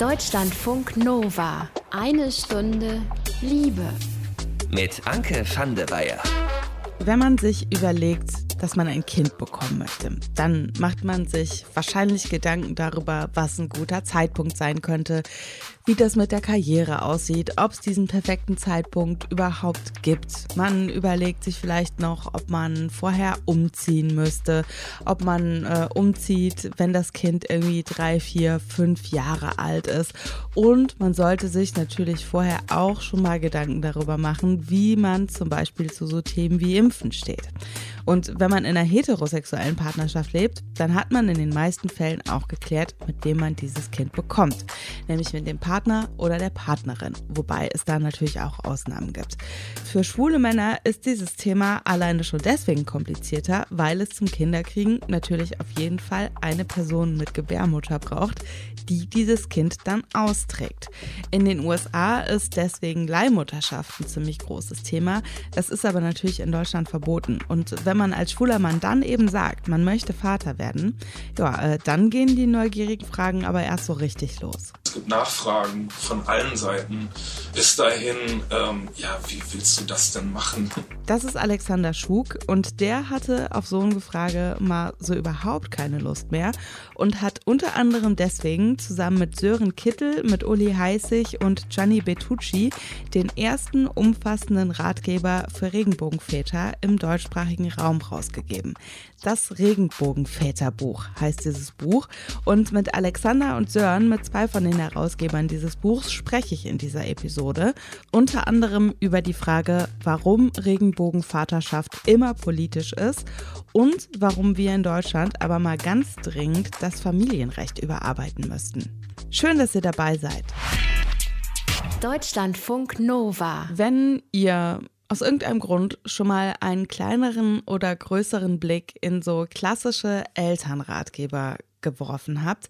Deutschlandfunk Nova. Eine Stunde Liebe. Mit Anke van der Weyer. Wenn man sich überlegt, dass man ein Kind bekommen möchte, dann macht man sich wahrscheinlich Gedanken darüber, was ein guter Zeitpunkt sein könnte, wie das mit der Karriere aussieht, ob es diesen perfekten Zeitpunkt überhaupt gibt. Man überlegt sich vielleicht noch, ob man vorher umziehen müsste, ob man umzieht, wenn das Kind irgendwie 3, 4, 5 Jahre alt ist. Und man sollte sich natürlich vorher auch schon mal Gedanken darüber machen, wie man zum Beispiel zu so Themen wie Impfen steht. Und wenn man in einer heterosexuellen Partnerschaft lebt, dann hat man in den meisten Fällen auch geklärt, mit wem man dieses Kind bekommt. Nämlich mit dem Partner oder der Partnerin, wobei es da natürlich auch Ausnahmen gibt. Für schwule Männer ist dieses Thema alleine schon deswegen komplizierter, weil es zum Kinderkriegen natürlich auf jeden Fall eine Person mit Gebärmutter braucht, die dieses Kind dann austrägt. In den USA ist deswegen Leihmutterschaft ein ziemlich großes Thema. Das ist aber natürlich in Deutschland verboten. Und wenn man als schwuler Mann dann eben sagt, man möchte Vater werden, ja, dann gehen die neugierigen Fragen aber erst so richtig los. Es gibt Nachfragen von allen Seiten bis dahin, wie willst du das denn machen? Das ist Alexander Schug und der hatte auf so eine Frage mal so überhaupt keine Lust mehr und hat unter anderem deswegen zusammen mit Sören Kittel, mit Uli Heisig und Gianni Betucci den ersten umfassenden Ratgeber für Regenbogenväter im deutschsprachigen Raum rausgegeben. Das Regenbogenväterbuch heißt dieses Buch und mit Alexander und Sören, mit zwei von den Herausgebern dieses Buchs, spreche ich in dieser Episode unter anderem über die Frage, warum Regenbogenvaterschaft immer politisch ist und warum wir in Deutschland aber mal ganz dringend das Familienrecht überarbeiten müssten. Schön, dass ihr dabei seid. Deutschlandfunk Nova. Wenn ihr aus irgendeinem Grund schon mal einen kleineren oder größeren Blick in so klassische Elternratgeber geworfen habt,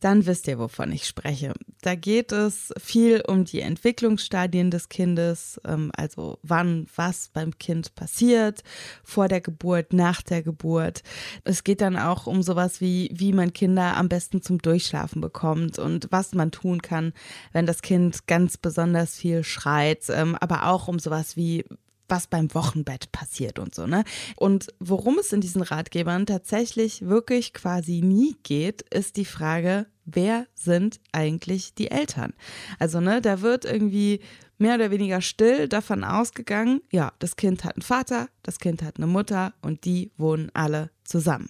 dann wisst ihr, wovon ich spreche. Da geht es viel um die Entwicklungsstadien des Kindes, also wann was beim Kind passiert, vor der Geburt, nach der Geburt. Es geht dann auch um sowas wie, wie man Kinder am besten zum Durchschlafen bekommt und was man tun kann, wenn das Kind ganz besonders viel schreit, aber auch um sowas wie, was beim Wochenbett passiert und so, ne? Und worum es in diesen Ratgebern tatsächlich wirklich quasi nie geht, ist die Frage, wer sind eigentlich die Eltern? Also, ne, da wird irgendwie mehr oder weniger still davon ausgegangen, ja, das Kind hat einen Vater, das Kind hat eine Mutter und die wohnen alle zusammen.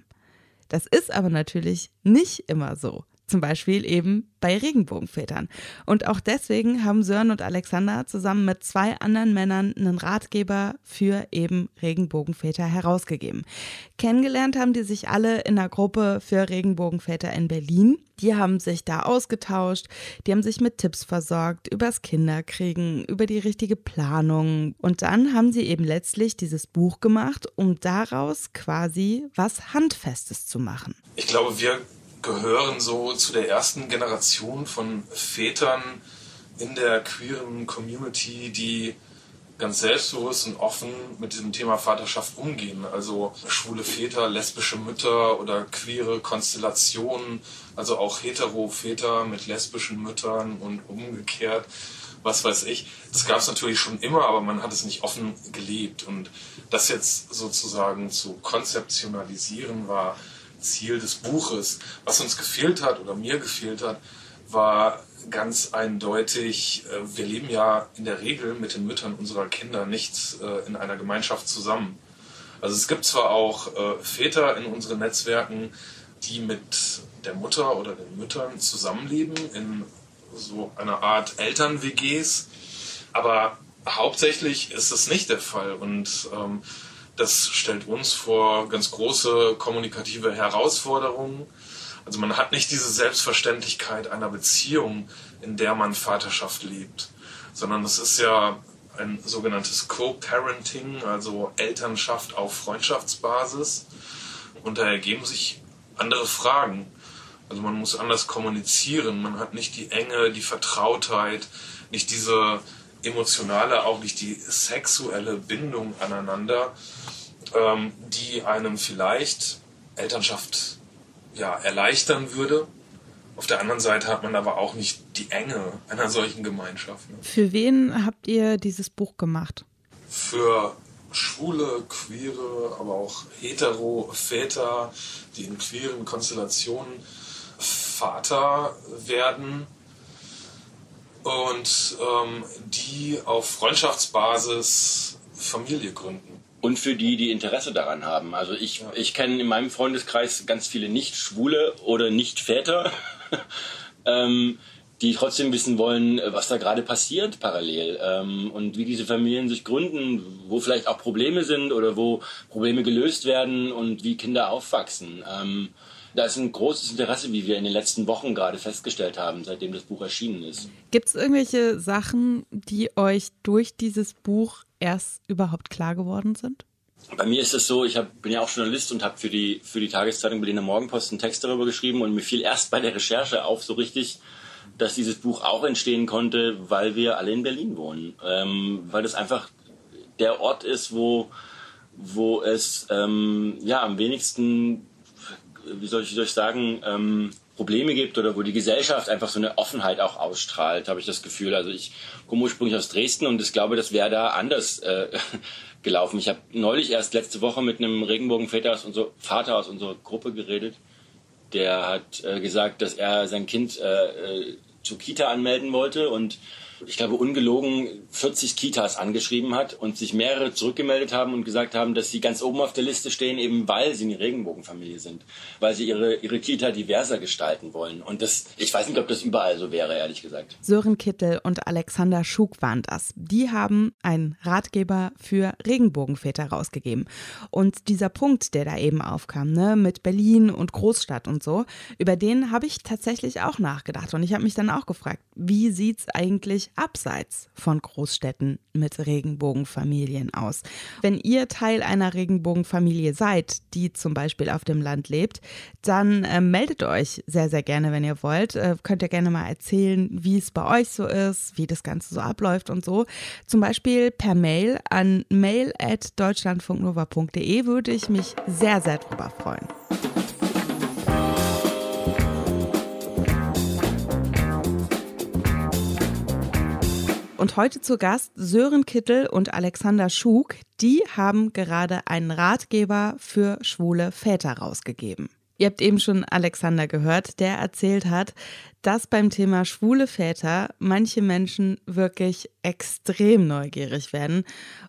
Das ist aber natürlich nicht immer so. Zum Beispiel eben bei Regenbogenvätern. Und auch deswegen haben Sören und Alexander zusammen mit zwei anderen Männern einen Ratgeber für eben Regenbogenväter herausgegeben. Kennengelernt haben die sich alle in einer Gruppe für Regenbogenväter in Berlin. Die haben sich da ausgetauscht, die haben sich mit Tipps versorgt, übers Kinderkriegen, über die richtige Planung. Und dann haben sie eben letztlich dieses Buch gemacht, um daraus quasi was Handfestes zu machen. Ich glaube, wir gehören so zu der ersten Generation von Vätern in der queeren Community, die ganz selbstbewusst und offen mit diesem Thema Vaterschaft umgehen. Also schwule Väter, lesbische Mütter oder queere Konstellationen, also auch Hetero-Väter mit lesbischen Müttern und umgekehrt, was weiß ich. Das gab es natürlich schon immer, aber man hat es nicht offen gelebt. Und das jetzt sozusagen zu konzeptionalisieren war Ziel des Buches. Was uns gefehlt hat oder mir gefehlt hat, war ganz eindeutig, wir leben ja in der Regel mit den Müttern unserer Kinder nicht in einer Gemeinschaft zusammen. Also es gibt zwar auch Väter in unseren Netzwerken, die mit der Mutter oder den Müttern zusammenleben, in so einer Art Eltern-WGs, aber hauptsächlich ist das nicht der Fall und das stellt uns vor ganz große kommunikative Herausforderungen. Also man hat nicht diese Selbstverständlichkeit einer Beziehung, in der man Vaterschaft lebt, sondern es ist ja ein sogenanntes Co-Parenting, also Elternschaft auf Freundschaftsbasis. Und da ergeben sich andere Fragen. Also man muss anders kommunizieren, man hat nicht die Enge, die Vertrautheit, nicht diese emotionale, auch nicht die sexuelle Bindung aneinander, die einem vielleicht Elternschaft erleichtern würde, Auf der anderen Seite hat man aber auch nicht die Enge einer solchen Gemeinschaft. Ne? Für wen habt ihr dieses Buch gemacht? Für Schwule, Queere, aber auch Hetero-Väter, die in queeren Konstellationen Vater werden und die auf Freundschaftsbasis Familie gründen. Und für die, die Interesse daran haben. Also ich kenne in meinem Freundeskreis ganz viele Nicht-Schwule oder Nicht-Väter, die trotzdem wissen wollen, was da gerade passiert parallel und wie diese Familien sich gründen, wo vielleicht auch Probleme sind oder wo Probleme gelöst werden und wie Kinder aufwachsen. Da ist ein großes Interesse, wie wir in den letzten Wochen gerade festgestellt haben, seitdem das Buch erschienen ist. Gibt es irgendwelche Sachen, die euch durch dieses Buch erst überhaupt klar geworden sind? Bei mir ist es so, ich bin ja auch Journalist und habe für die Tageszeitung Berliner Morgenpost einen Text darüber geschrieben und mir fiel erst bei der Recherche auf so richtig, dass dieses Buch auch entstehen konnte, weil wir alle in Berlin wohnen. Weil das einfach der Ort ist, wo es am wenigsten... Probleme gibt oder wo die Gesellschaft einfach so eine Offenheit auch ausstrahlt, habe ich das Gefühl. Also ich komme ursprünglich aus Dresden und ich glaube, das wäre da anders gelaufen. Ich habe neulich erst letzte Woche mit einem Regenbogenväter Vater aus unserer Gruppe geredet. Der hat gesagt, dass er sein Kind zur Kita anmelden wollte und ich glaube ungelogen 40 Kitas angeschrieben hat und sich mehrere zurückgemeldet haben und gesagt haben, dass sie ganz oben auf der Liste stehen, eben weil sie eine Regenbogenfamilie sind, weil sie ihre Kita diverser gestalten wollen. Und das, ich weiß nicht, ob das überall so wäre, ehrlich gesagt. Sören Kittel und Alexander Schug waren das. Die haben einen Ratgeber für Regenbogenväter rausgegeben. Und dieser Punkt, der da eben aufkam, ne, mit Berlin und Großstadt und so, über den habe ich tatsächlich auch nachgedacht. Und ich habe mich dann auch gefragt, wie sieht es eigentlich abseits von Großstädten mit Regenbogenfamilien aus? Wenn ihr Teil einer Regenbogenfamilie seid, die zum Beispiel auf dem Land lebt, dann meldet euch sehr, sehr gerne, wenn ihr wollt. Könnt ihr gerne mal erzählen, wie es bei euch so ist, wie das Ganze so abläuft und so. Zum Beispiel per Mail an mail@deutschlandfunknova.de würde ich mich sehr, sehr drüber freuen. Und heute zu Gast Sören Kittel und Alexander Schug. Die haben gerade einen Ratgeber für schwule Väter rausgegeben. Ihr habt eben schon Alexander gehört, der erzählt hat, dass beim Thema schwule Väter manche Menschen wirklich extrem neugierig werden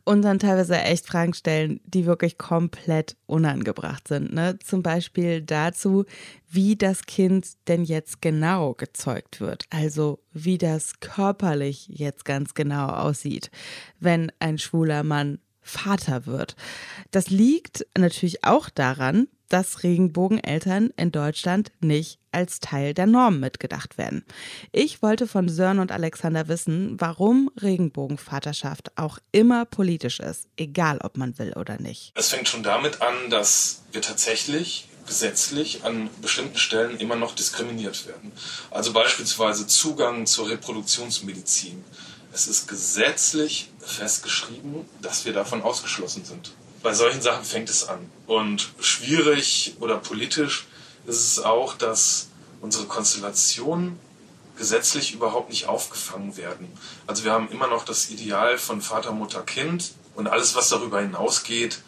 und dann teilweise echt Fragen stellen, die wirklich komplett unangebracht sind. Ne? Zum Beispiel dazu, wie das Kind denn jetzt genau gezeugt wird. Also wie das körperlich jetzt ganz genau aussieht, wenn ein schwuler Mann Vater wird. Das liegt natürlich auch daran, dass Regenbogeneltern in Deutschland nicht als Teil der Norm mitgedacht werden. Ich wollte von Sören und Alexander wissen, warum Regenbogenvaterschaft auch immer politisch ist, egal ob man will oder nicht. Es fängt schon damit an, dass wir tatsächlich gesetzlich an bestimmten Stellen immer noch diskriminiert werden. Also beispielsweise Zugang zur Reproduktionsmedizin. Es ist gesetzlich festgeschrieben, dass wir davon ausgeschlossen sind. Bei solchen Sachen fängt es an. Und schwierig oder politisch ist es auch, dass unsere Konstellationen gesetzlich überhaupt nicht aufgefangen werden. Also wir haben immer noch das Ideal von Vater, Mutter, Kind. Und alles, was darüber hinausgeht,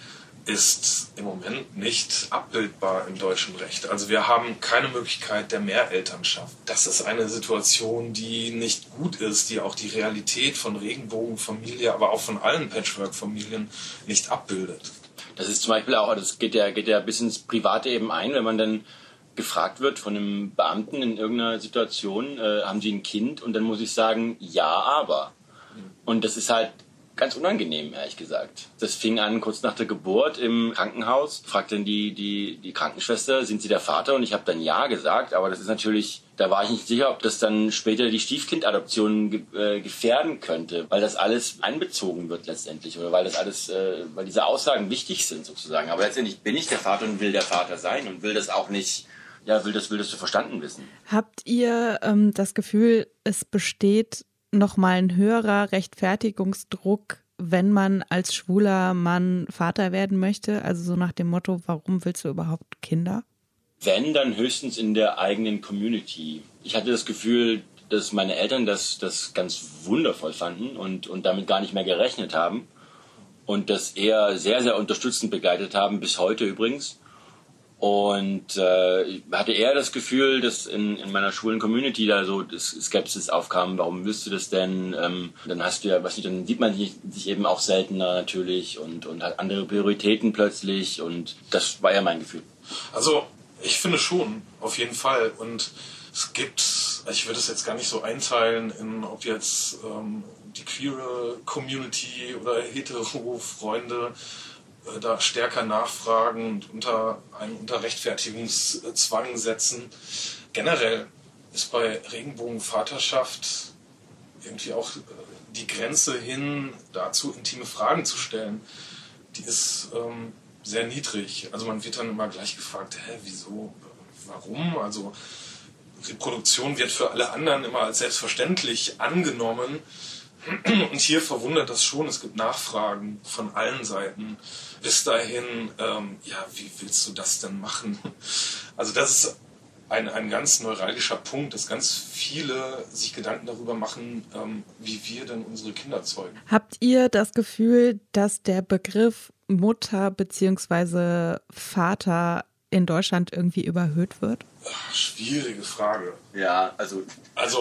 ist im Moment nicht abbildbar im deutschen Recht. Also wir haben keine Möglichkeit der Mehrelternschaft. Das ist eine Situation, die nicht gut ist, die auch die Realität von Regenbogenfamilie, aber auch von allen Patchwork-Familien nicht abbildet. Das ist zum Beispiel auch, das geht ja bis ins Private eben ein, wenn man dann gefragt wird von einem Beamten in irgendeiner Situation, haben Sie ein Kind? Und dann muss ich sagen, ja, aber. Und das ist halt ganz unangenehm, ehrlich gesagt. Das fing an kurz nach der Geburt im Krankenhaus. Fragte dann die Krankenschwester, sind Sie der Vater? Und ich habe dann ja gesagt, aber das ist natürlich, da war ich nicht sicher, ob das dann später die Stiefkindadoption gefährden könnte, weil das alles einbezogen wird letztendlich oder weil das alles, weil diese Aussagen wichtig sind sozusagen. Aber letztendlich bin ich der Vater und will der Vater sein und will das auch nicht. Ja, will das so verstanden wissen. Habt ihr das Gefühl, es besteht nochmal ein höherer Rechtfertigungsdruck, wenn man als schwuler Mann Vater werden möchte? Also so nach dem Motto, warum willst du überhaupt Kinder? Wenn, dann höchstens in der eigenen Community. Ich hatte das Gefühl, dass meine Eltern das ganz wundervoll fanden und damit gar nicht mehr gerechnet haben und das eher sehr, sehr unterstützend begleitet haben, bis heute übrigens. Und ich hatte eher das Gefühl, dass in meiner schwulen Community da so Skepsis aufkam. Warum willst du das denn? Dann hast du ja, weiß nicht, dann sieht man sich eben auch seltener natürlich und hat andere Prioritäten plötzlich. Und das war ja mein Gefühl. Also ich finde schon, auf jeden Fall. Und es gibt, ich würde es jetzt gar nicht so einteilen, in ob jetzt die queere Community oder Hetero-Freunde da stärker nachfragen und unter Rechtfertigungszwang setzen. Generell ist bei Regenbogenvaterschaft irgendwie auch die Grenze hin, dazu intime Fragen zu stellen, die ist sehr niedrig. Also man wird dann immer gleich gefragt, wieso, warum? Also Reproduktion wird für alle anderen immer als selbstverständlich angenommen. Und hier verwundert das schon, es gibt Nachfragen von allen Seiten. Bis dahin, wie willst du das denn machen? Also das ist ein ganz neuralgischer Punkt, dass ganz viele sich Gedanken darüber machen, wie wir denn unsere Kinder zeugen. Habt ihr das Gefühl, dass der Begriff Mutter bzw. Vater in Deutschland irgendwie überhöht wird? Ach, schwierige Frage. Ja, also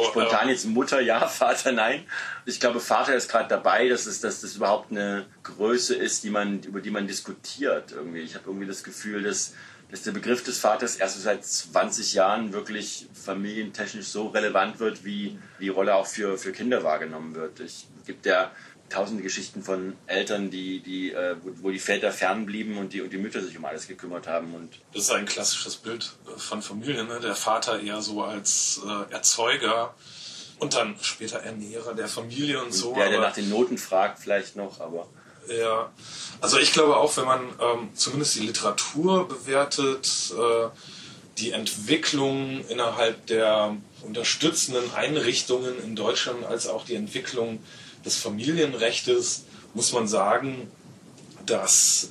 spontan jetzt Mutter ja, Vater nein. Ich glaube, Vater ist gerade dabei, dass das überhaupt eine Größe ist, über die man diskutiert irgendwie. Ich habe irgendwie das Gefühl, dass der Begriff des Vaters erst seit 20 Jahren wirklich familientechnisch so relevant wird, wie die Rolle auch für Kinder wahrgenommen wird. Es gibt ja tausende Geschichten von Eltern, wo die Väter fernblieben und die Mütter sich um alles gekümmert haben. Und das ist ein klassisches Bild von Familie, ne? Der Vater eher so als Erzeuger und dann später Ernährer der Familie und so. Der nach den Noten fragt vielleicht noch, aber... Ja, also ich glaube auch, wenn man zumindest die Literatur bewertet, die Entwicklung innerhalb der unterstützenden Einrichtungen in Deutschland als auch die Entwicklung des Familienrechtes, muss man sagen, dass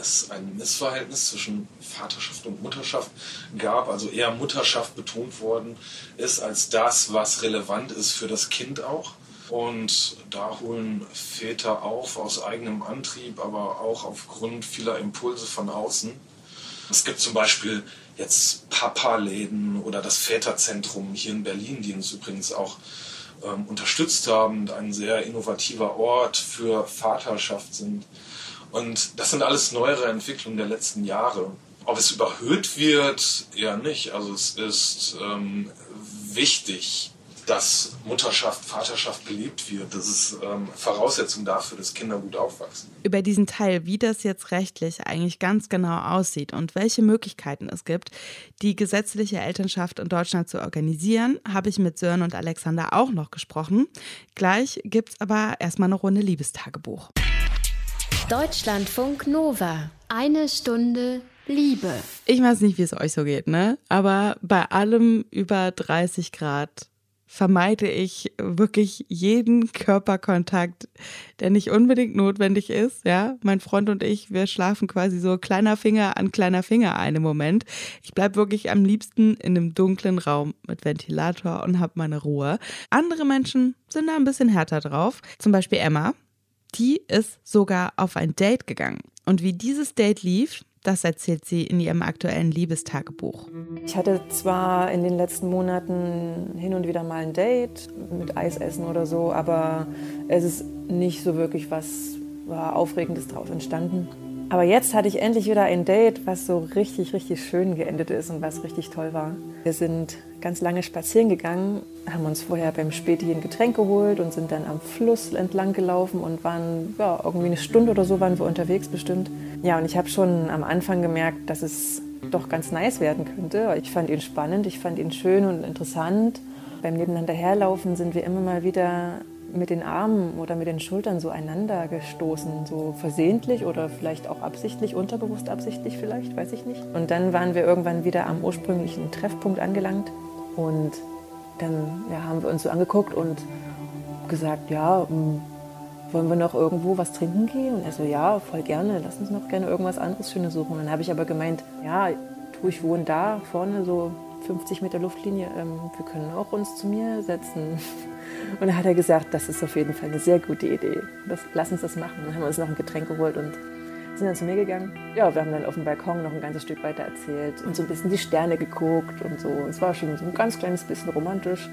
es ein Missverhältnis zwischen Vaterschaft und Mutterschaft gab, also eher Mutterschaft betont worden ist, als das, was relevant ist für das Kind auch. Und da holen Väter auf aus eigenem Antrieb, aber auch aufgrund vieler Impulse von außen. Es gibt zum Beispiel jetzt Papa-Läden oder das Väterzentrum hier in Berlin, die uns übrigens auch unterstützt haben, ein sehr innovativer Ort für Vaterschaft sind. Und das sind alles neuere Entwicklungen der letzten Jahre. Ob es überhöht wird, eher nicht. Also es ist wichtig, dass Mutterschaft, Vaterschaft gelebt wird. Das ist Voraussetzung dafür, dass Kinder gut aufwachsen. Über diesen Teil, wie das jetzt rechtlich eigentlich ganz genau aussieht und welche Möglichkeiten es gibt, die gesetzliche Elternschaft in Deutschland zu organisieren, habe ich mit Sören und Alexander auch noch gesprochen. Gleich gibt es aber erstmal eine Runde Liebestagebuch. Deutschlandfunk Nova. Eine Stunde Liebe. Ich weiß nicht, wie es euch so geht, ne? Aber bei allem über 30 Grad vermeide ich wirklich jeden Körperkontakt, der nicht unbedingt notwendig ist. Ja, mein Freund und ich, wir schlafen quasi so kleiner Finger an kleiner Finger einen Moment. Ich bleibe wirklich am liebsten in einem dunklen Raum mit Ventilator und habe meine Ruhe. Andere Menschen sind da ein bisschen härter drauf. Zum Beispiel Emma, die ist sogar auf ein Date gegangen. Und wie dieses Date lief, das erzählt sie in ihrem aktuellen Liebestagebuch. Ich hatte zwar in den letzten Monaten hin und wieder mal ein Date mit Eisessen oder so, aber es ist nicht so wirklich was Aufregendes draus entstanden. Aber jetzt hatte ich endlich wieder ein Date, was so richtig, richtig schön geendet ist und was richtig toll war. Wir sind ganz lange spazieren gegangen, haben uns vorher beim Späti ein Getränk geholt und sind dann am Fluss entlang gelaufen und waren irgendwie eine Stunde oder so waren wir unterwegs bestimmt. Ja, und ich habe schon am Anfang gemerkt, dass es doch ganz nice werden könnte. Ich fand ihn spannend, ich fand ihn schön und interessant. Beim Nebeneinander herlaufen sind wir immer mal wieder mit den Armen oder mit den Schultern so einander gestoßen, so versehentlich oder vielleicht auch absichtlich, unterbewusst absichtlich vielleicht, weiß ich nicht. Und dann waren wir irgendwann wieder am ursprünglichen Treffpunkt angelangt und dann haben wir uns so angeguckt und gesagt, wollen wir noch irgendwo was trinken gehen? Und er so, ja, voll gerne, lass uns noch gerne irgendwas anderes Schönes suchen. Und dann habe ich aber gemeint, ja, Du, ich wohne da vorne, so 50 Meter Luftlinie, wir können auch uns zu mir setzen. Und dann hat er gesagt, das ist auf jeden Fall eine sehr gute Idee. Lass uns das machen. Dann haben wir uns noch ein Getränk geholt und sind dann zu mir gegangen. Ja, wir haben dann auf dem Balkon noch ein ganzes Stück weiter erzählt und so ein bisschen die Sterne geguckt und so. Es war schon so ein ganz kleines bisschen romantisch.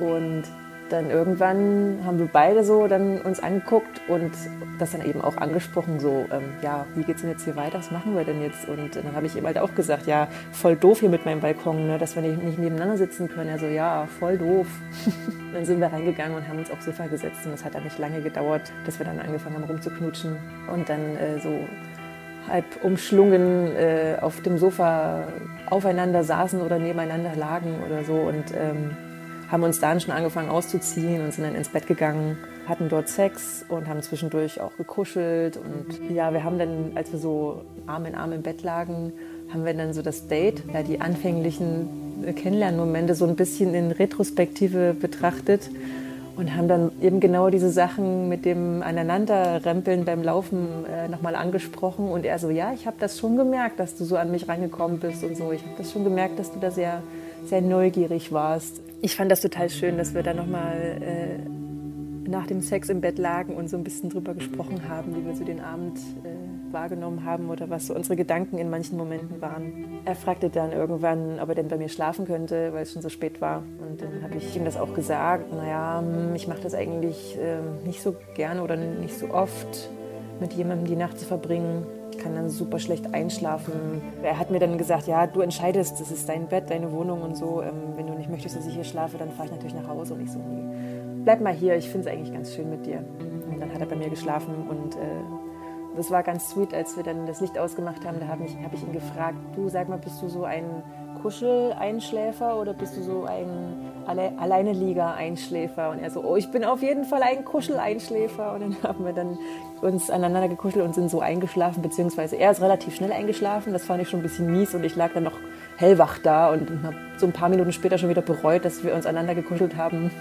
Und dann irgendwann haben wir beide so dann uns angeguckt und das dann eben auch angesprochen, so, ja, wie geht's denn jetzt hier weiter, was machen wir denn jetzt? Und dann habe ich ihm halt auch gesagt, ja, voll doof hier mit meinem Balkon, ne, dass wir nicht nebeneinander sitzen können. Er so, ja, voll doof. Dann sind wir reingegangen und haben uns aufs Sofa gesetzt und es hat dann nicht lange gedauert, dass wir dann angefangen haben rumzuknutschen und dann so halb umschlungen auf dem Sofa aufeinander saßen oder nebeneinander lagen oder so und haben uns dann schon angefangen auszuziehen und sind dann ins Bett gegangen, hatten dort Sex und haben zwischendurch auch gekuschelt. Und ja, wir haben dann, als wir so Arm in Arm im Bett lagen, haben wir dann so das Date, ja, die anfänglichen Kennenlernmomente so ein bisschen in Retrospektive betrachtet und haben dann eben genau diese Sachen mit dem Aneinanderrempeln beim Laufen nochmal angesprochen. Und er so, ja, ich habe das schon gemerkt, dass du so an mich reingekommen bist und so. Ich habe das schon gemerkt, dass du da sehr, sehr neugierig warst. Ich fand das total schön, dass wir da nochmal nach dem Sex im Bett lagen und so ein bisschen drüber gesprochen haben, wie wir so den Abend wahrgenommen haben oder was so unsere Gedanken in manchen Momenten waren. Er fragte dann irgendwann, ob er denn bei mir schlafen könnte, weil es schon so spät war. Und dann habe ich ihm das auch gesagt, naja, ich mache das eigentlich nicht so gerne oder nicht so oft, mit jemandem die Nacht zu verbringen. Ich kann dann super schlecht einschlafen. Er hat mir dann gesagt, ja, du entscheidest, das ist dein Bett, deine Wohnung und so. Wenn du nicht möchtest, dass ich hier schlafe, dann fahre ich natürlich nach Hause. Und ich so, nee, bleib mal hier, ich finde es eigentlich ganz schön mit dir. Und dann hat er bei mir geschlafen und das war ganz sweet, als wir dann das Licht ausgemacht haben. Da hab ich ihn gefragt, du, sag mal, bist du so ein Kuscheleinschläfer oder bist du so ein Alleinelieger-Einschläfer? Und er so, oh, ich bin auf jeden Fall ein Kuscheleinschläfer. Und dann haben wir dann uns aneinander gekuschelt und sind so eingeschlafen, beziehungsweise er ist relativ schnell eingeschlafen. Das fand ich schon ein bisschen mies und ich lag dann noch hellwach da und habe so ein paar Minuten später schon wieder bereut, dass wir uns aneinander gekuschelt haben.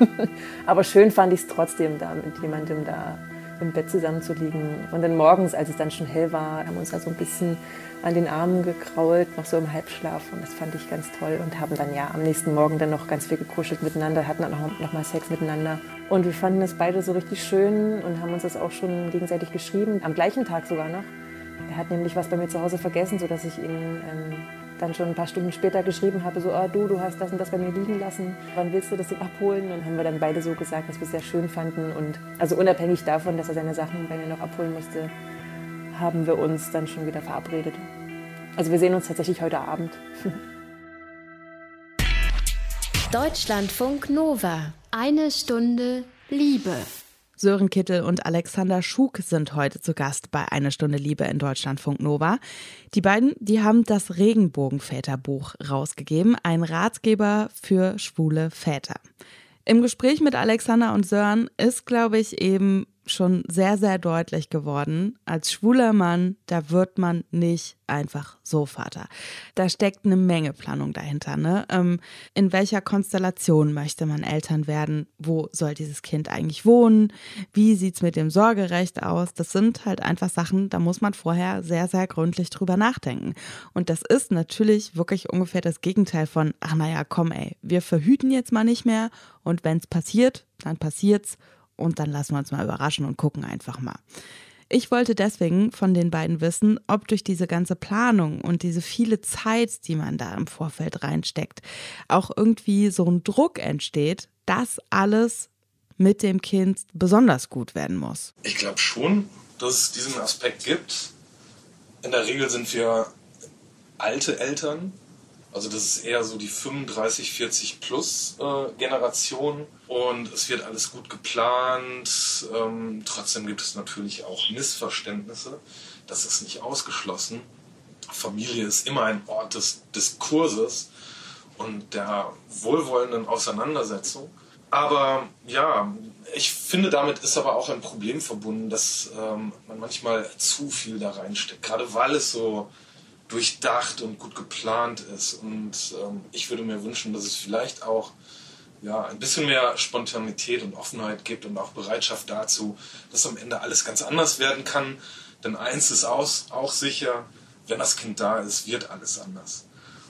Aber schön fand ich es trotzdem, da mit jemandem da im Bett zusammenzuliegen. Und dann morgens, als es dann schon hell war, haben wir uns da so ein bisschen an den Armen gekrault, noch so im Halbschlaf. Und das fand ich ganz toll. Und haben dann ja am nächsten Morgen dann noch ganz viel gekuschelt miteinander, hatten dann auch noch mal Sex miteinander. Und wir fanden das beide so richtig schön und haben uns das auch schon gegenseitig geschrieben, am gleichen Tag sogar noch. Er hat nämlich was bei mir zu Hause vergessen, sodass ich ihn dann schon ein paar Stunden später geschrieben habe, so, oh, du hast das und das bei mir liegen lassen, wann willst du das denn abholen? Und haben wir dann beide so gesagt, dass wir es sehr schön fanden. Und also unabhängig davon, dass er seine Sachen bei mir noch abholen musste, haben wir uns dann schon wieder verabredet. Also wir sehen uns tatsächlich heute Abend. Deutschlandfunk Nova. Eine Stunde Liebe. Sören Kittel und Alexander Schug sind heute zu Gast bei Eine Stunde Liebe in Deutschlandfunk Nova. Die beiden, die haben das Regenbogenväterbuch rausgegeben, ein Ratgeber für schwule Väter. Im Gespräch mit Alexander und Sören ist, glaube ich, eben schon sehr, sehr deutlich geworden, als schwuler Mann, da wird man nicht einfach so Vater. Da steckt eine Menge Planung dahinter, ne? In welcher Konstellation möchte man Eltern werden? Wo soll dieses Kind eigentlich wohnen? Wie sieht's mit dem Sorgerecht aus? Das sind halt einfach Sachen, da muss man vorher sehr, sehr gründlich drüber nachdenken. Und das ist natürlich wirklich ungefähr das Gegenteil von, ach naja, komm ey, wir verhüten jetzt mal nicht mehr und wenn's passiert, dann passiert's. Und dann lassen wir uns mal überraschen und gucken einfach mal. Ich wollte deswegen von den beiden wissen, ob durch diese ganze Planung und diese viele Zeit, die man da im Vorfeld reinsteckt, auch irgendwie so ein Druck entsteht, dass alles mit dem Kind besonders gut werden muss. Ich glaube schon, dass es diesen Aspekt gibt. In der Regel sind wir alte Eltern. Also das ist eher so die 35, 40 plus Generation und es wird alles gut geplant. Trotzdem gibt es natürlich auch Missverständnisse. Das ist nicht ausgeschlossen. Familie ist immer ein Ort des Diskurses und der wohlwollenden Auseinandersetzung. Aber ja, ich finde, damit ist aber auch ein Problem verbunden, dass man manchmal zu viel da reinsteckt. Gerade weil es so durchdacht und gut geplant ist. Und ich würde mir wünschen, dass es vielleicht auch ja, ein bisschen mehr Spontanität und Offenheit gibt und auch Bereitschaft dazu, dass am Ende alles ganz anders werden kann. Denn eins ist auch sicher, wenn das Kind da ist, wird alles anders.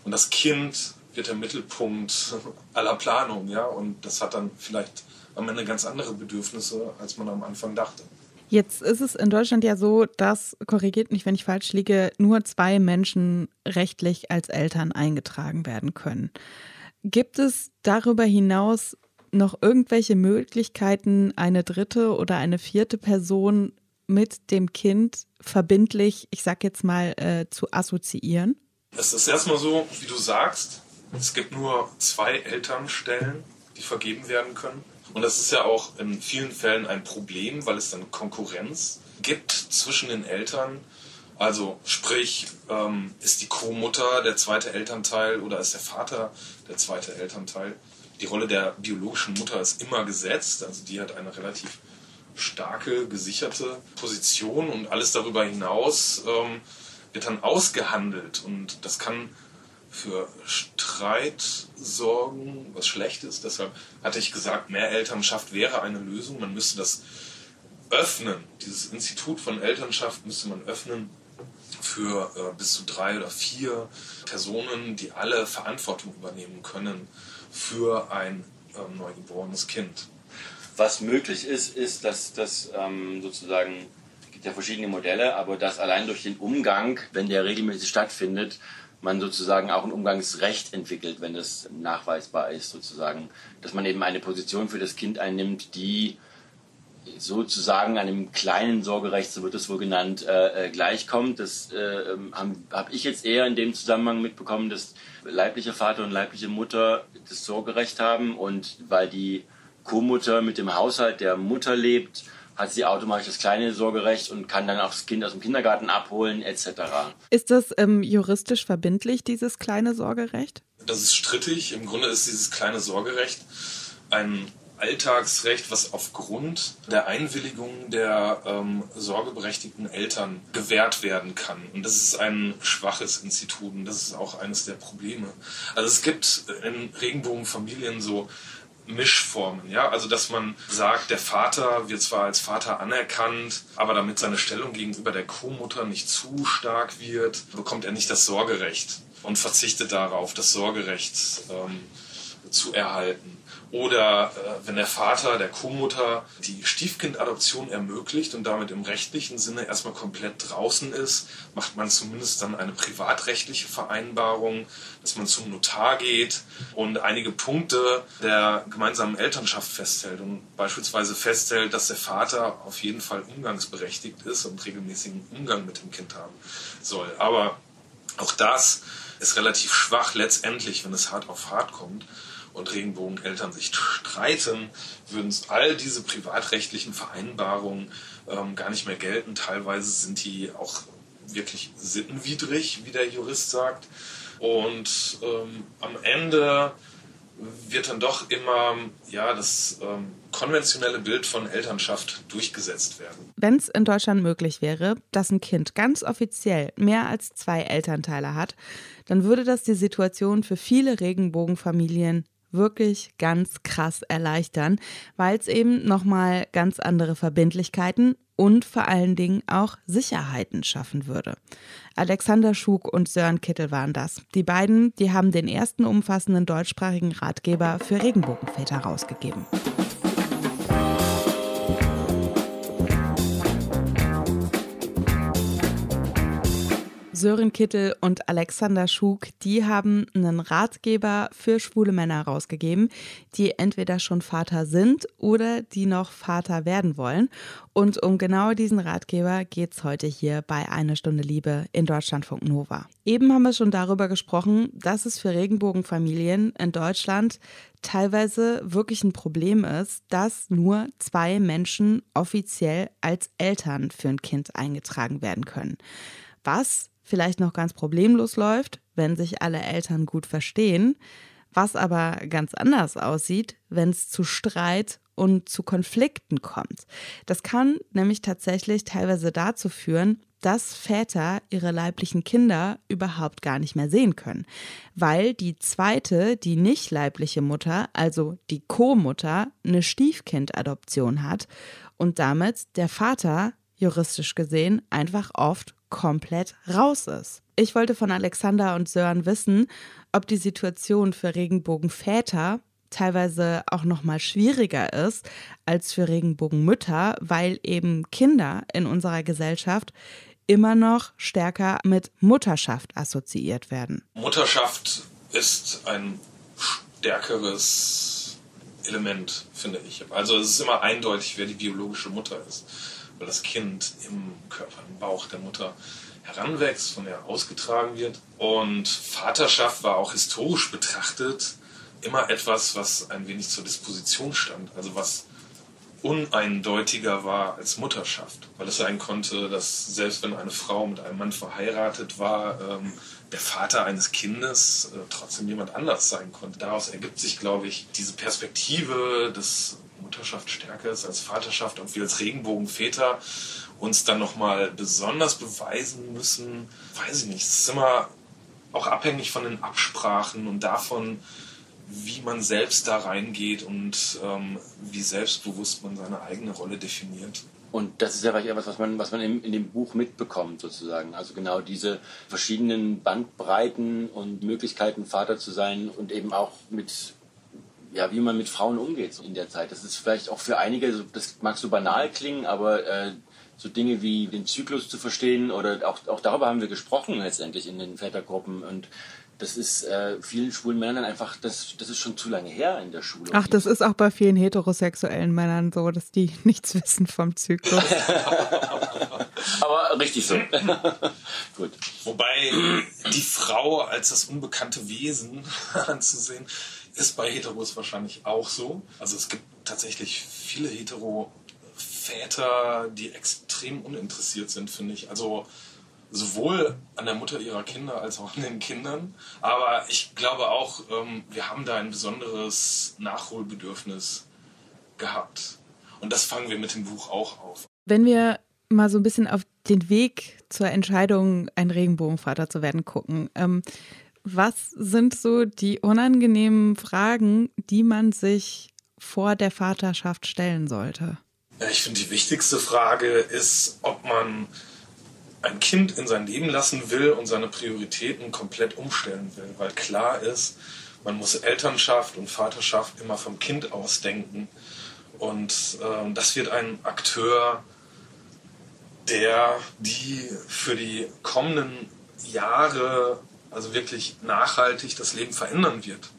Und das Kind wird der Mittelpunkt aller Planung, ja, und das hat dann vielleicht am Ende ganz andere Bedürfnisse, als man am Anfang dachte. Jetzt ist es in Deutschland ja so, dass, korrigiert mich, wenn ich falsch liege, nur 2 Menschen rechtlich als Eltern eingetragen werden können. Gibt es darüber hinaus noch irgendwelche Möglichkeiten, eine 3. oder eine 4. Person mit dem Kind verbindlich, ich sag jetzt mal, zu assoziieren? Es ist erstmal so, wie du sagst, es gibt nur 2 Elternstellen, die vergeben werden können. Und das ist ja auch in vielen Fällen ein Problem, weil es dann Konkurrenz gibt zwischen den Eltern. Also sprich, ist die Co-Mutter der zweite Elternteil oder ist der Vater der zweite Elternteil? Die Rolle der biologischen Mutter ist immer gesetzt, also die hat eine relativ starke, gesicherte Position und alles darüber hinaus wird dann ausgehandelt und das kann für Streit sorgen, was schlecht ist. Deshalb hatte ich gesagt, mehr Elternschaft wäre eine Lösung. Man müsste das öffnen. Dieses Institut von Elternschaft müsste man öffnen für bis zu 3 oder 4 Personen, die alle Verantwortung übernehmen können für ein neugeborenes Kind. Was möglich ist, ist, dass das sozusagen, es gibt ja verschiedene Modelle, aber dass allein durch den Umgang, wenn der regelmäßig stattfindet, man sozusagen auch ein Umgangsrecht entwickelt, wenn das nachweisbar ist sozusagen. Dass man eben eine Position für das Kind einnimmt, die sozusagen einem kleinen Sorgerecht, so wird es wohl genannt, gleichkommt. Das habe ich jetzt eher in dem Zusammenhang mitbekommen, dass leiblicher Vater und leibliche Mutter das Sorgerecht haben. Und weil die Co-Mutter mit dem Haushalt der Mutter lebt, hat sie automatisch das kleine Sorgerecht und kann dann auch das Kind aus dem Kindergarten abholen etc. Ist das juristisch verbindlich, dieses kleine Sorgerecht? Das ist strittig. Im Grunde ist dieses kleine Sorgerecht ein Alltagsrecht, was aufgrund der Einwilligung der sorgeberechtigten Eltern gewährt werden kann. Und das ist ein schwaches Institut und das ist auch eines der Probleme. Also es gibt in Regenbogenfamilien so Mischformen, ja, also dass man sagt, der Vater wird zwar als Vater anerkannt, aber damit seine Stellung gegenüber der Co-Mutter nicht zu stark wird, bekommt er nicht das Sorgerecht und verzichtet darauf, das Sorgerecht zu erhalten. Oder wenn der Vater der Co-Mutter die Stiefkindadoption ermöglicht und damit im rechtlichen Sinne erstmal komplett draußen ist, macht man zumindest dann eine privatrechtliche Vereinbarung, dass man zum Notar geht und einige Punkte der gemeinsamen Elternschaft festhält und beispielsweise festhält, dass der Vater auf jeden Fall umgangsberechtigt ist und regelmäßigen Umgang mit dem Kind haben soll. Aber auch das ist relativ schwach letztendlich, wenn es hart auf hart kommt und Regenbogeneltern sich streiten, würden all diese privatrechtlichen Vereinbarungen gar nicht mehr gelten. Teilweise sind die auch wirklich sittenwidrig, wie der Jurist sagt. Und am Ende wird dann doch immer ja, das konventionelle Bild von Elternschaft durchgesetzt werden. Wenn es in Deutschland möglich wäre, dass ein Kind ganz offiziell mehr als 2 Elternteile hat, dann würde das die Situation für viele Regenbogenfamilien wirklich ganz krass erleichtern, weil es eben nochmal ganz andere Verbindlichkeiten und vor allen Dingen auch Sicherheiten schaffen würde. Alexander Schug und Sören Kittel waren das. Die beiden, die haben den ersten umfassenden deutschsprachigen Ratgeber für Regenbogenväter rausgegeben. Sören Kittel und Alexander Schug, die haben einen Ratgeber für schwule Männer rausgegeben, die entweder schon Vater sind oder die noch Vater werden wollen. Und um genau diesen Ratgeber geht es heute hier bei Eine Stunde Liebe in Deutschlandfunk Nova. Eben haben wir schon darüber gesprochen, dass es für Regenbogenfamilien in Deutschland teilweise wirklich ein Problem ist, dass nur 2 Menschen offiziell als Eltern für ein Kind eingetragen werden können. Was vielleicht noch ganz problemlos läuft, wenn sich alle Eltern gut verstehen, was aber ganz anders aussieht, wenn es zu Streit und zu Konflikten kommt. Das kann nämlich tatsächlich teilweise dazu führen, dass Väter ihre leiblichen Kinder überhaupt gar nicht mehr sehen können, weil die zweite, die nicht leibliche Mutter, also die Co-Mutter, eine Stiefkindadoption hat und damit der Vater juristisch gesehen einfach oft komplett raus ist. Ich wollte von Alexander und Sören wissen, ob die Situation für Regenbogenväter teilweise auch noch mal schwieriger ist als für Regenbogenmütter, weil eben Kinder in unserer Gesellschaft immer noch stärker mit Mutterschaft assoziiert werden. Mutterschaft ist ein stärkeres Element, finde ich. Also es ist immer eindeutig, wer die biologische Mutter ist, weil das Kind im Körper, im Bauch der Mutter heranwächst, von der ausgetragen wird. Und Vaterschaft war auch historisch betrachtet immer etwas, was ein wenig zur Disposition stand, also was uneindeutiger war als Mutterschaft, weil es sein konnte, dass selbst wenn eine Frau mit einem Mann verheiratet war, der Vater eines Kindes trotzdem jemand anders sein konnte. Daraus ergibt sich, glaube ich, diese Perspektive, dass Mutterschaft stärker ist als Vaterschaft und wir als Regenbogenväter uns dann nochmal besonders beweisen müssen. Weiß ich nicht, es ist immer auch abhängig von den Absprachen und davon, wie man selbst da reingeht und wie selbstbewusst man seine eigene Rolle definiert. Und das ist ja vielleicht etwas, was man in dem Buch mitbekommt sozusagen. Also genau diese verschiedenen Bandbreiten und Möglichkeiten, Vater zu sein und eben auch mit, ja, wie man mit Frauen umgeht in der Zeit. Das ist vielleicht auch für einige, das mag so banal klingen, aber so Dinge wie den Zyklus zu verstehen oder auch darüber haben wir gesprochen letztendlich in den Vätergruppen und das ist vielen schwulen Männern einfach, das ist schon zu lange her in der Schule. Ach, das ist auch bei vielen heterosexuellen Männern so, dass die nichts wissen vom Zyklus. Aber richtig so. Gut. Wobei die Frau als das unbekannte Wesen anzusehen, ist bei Heteros wahrscheinlich auch so. Also es gibt tatsächlich viele Hetero-Väter, die extrem uninteressiert sind, finde ich. Also sowohl an der Mutter ihrer Kinder als auch an den Kindern. Aber ich glaube auch, wir haben da ein besonderes Nachholbedürfnis gehabt. Und das fangen wir mit dem Buch auch auf. Wenn wir mal so ein bisschen auf den Weg zur Entscheidung, ein Regenbogenvater zu werden, gucken. Was sind so die unangenehmen Fragen, die man sich vor der Vaterschaft stellen sollte? Ich finde, die wichtigste Frage ist, ob man ein Kind in sein Leben lassen will und seine Prioritäten komplett umstellen will, weil klar ist, man muss Elternschaft und Vaterschaft immer vom Kind aus denken und das wird ein Akteur, die für die kommenden Jahre also wirklich nachhaltig das Leben verändern wird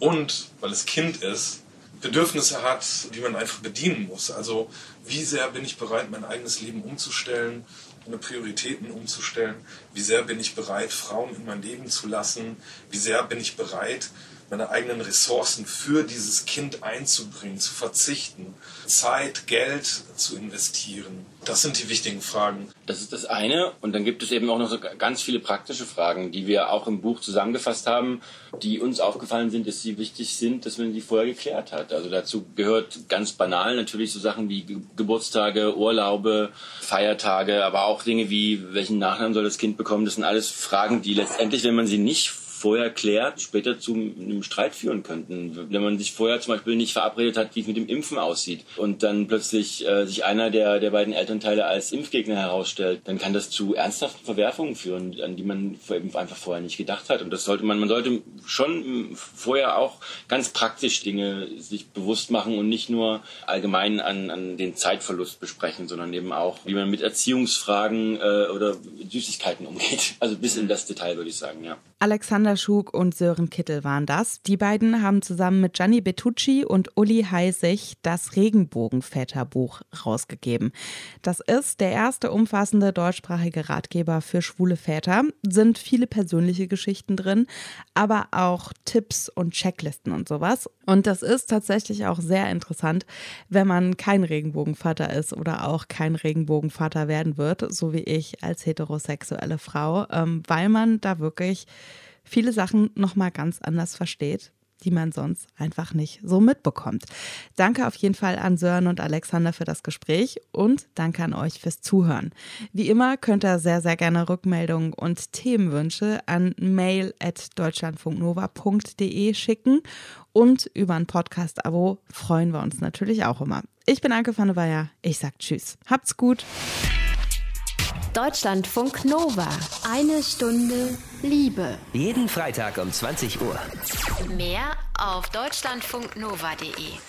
und, weil es Kind ist, Bedürfnisse hat, die man einfach bedienen muss. Also wie sehr bin ich bereit, mein eigenes Leben umzustellen, meine Prioritäten umzustellen, wie sehr bin ich bereit, Frauen in mein Leben zu lassen, wie sehr bin ich bereit, meine eigenen Ressourcen für dieses Kind einzubringen, zu verzichten, Zeit, Geld zu investieren. Das sind die wichtigen Fragen. Das ist das eine und dann gibt es eben auch noch so ganz viele praktische Fragen, die wir auch im Buch zusammengefasst haben, die uns aufgefallen sind, dass sie wichtig sind, dass man die vorher geklärt hat. Also dazu gehört ganz banal natürlich so Sachen wie Geburtstage, Urlaube, Feiertage, aber auch Dinge wie, welchen Nachnamen soll das Kind bekommen? Das sind alles Fragen, die letztendlich, wenn man sie nicht vorher klärt, später zu einem Streit führen könnten. Wenn man sich vorher zum Beispiel nicht verabredet hat, wie es mit dem Impfen aussieht und dann plötzlich sich einer der beiden Elternteile als Impfgegner herausstellt, dann kann das zu ernsthaften Verwerfungen führen, an die man einfach vorher nicht gedacht hat. Und das sollte man sollte schon vorher auch ganz praktisch Dinge sich bewusst machen und nicht nur allgemein an den Zeitverlust besprechen, sondern eben auch, wie man mit Erziehungsfragen oder Süßigkeiten umgeht. Also bis in das Detail, würde ich sagen, ja. Alexander Schug und Sören Kittel waren das. Die beiden haben zusammen mit Gianni Betucci und Uli Heisig das Regenbogenväterbuch rausgegeben. Das ist der erste umfassende deutschsprachige Ratgeber für schwule Väter. Sind viele persönliche Geschichten drin, aber auch Tipps und Checklisten und sowas. Und das ist tatsächlich auch sehr interessant, wenn man kein Regenbogenvater ist oder auch kein Regenbogenvater werden wird, so wie ich als heterosexuelle Frau, weil man da wirklich viele Sachen nochmal ganz anders versteht, die man sonst einfach nicht so mitbekommt. Danke auf jeden Fall an Sören und Alexander für das Gespräch und danke an euch fürs Zuhören. Wie immer könnt ihr sehr, sehr gerne Rückmeldungen und Themenwünsche an mail@deutschlandfunknova.de schicken und über ein Podcast-Abo freuen wir uns natürlich auch immer. Ich bin Anke van der Weyer, ich sag Tschüss. Habt's gut. Deutschlandfunk Nova. Eine Stunde Liebe. Jeden Freitag um 20 Uhr. Mehr auf deutschlandfunknova.de.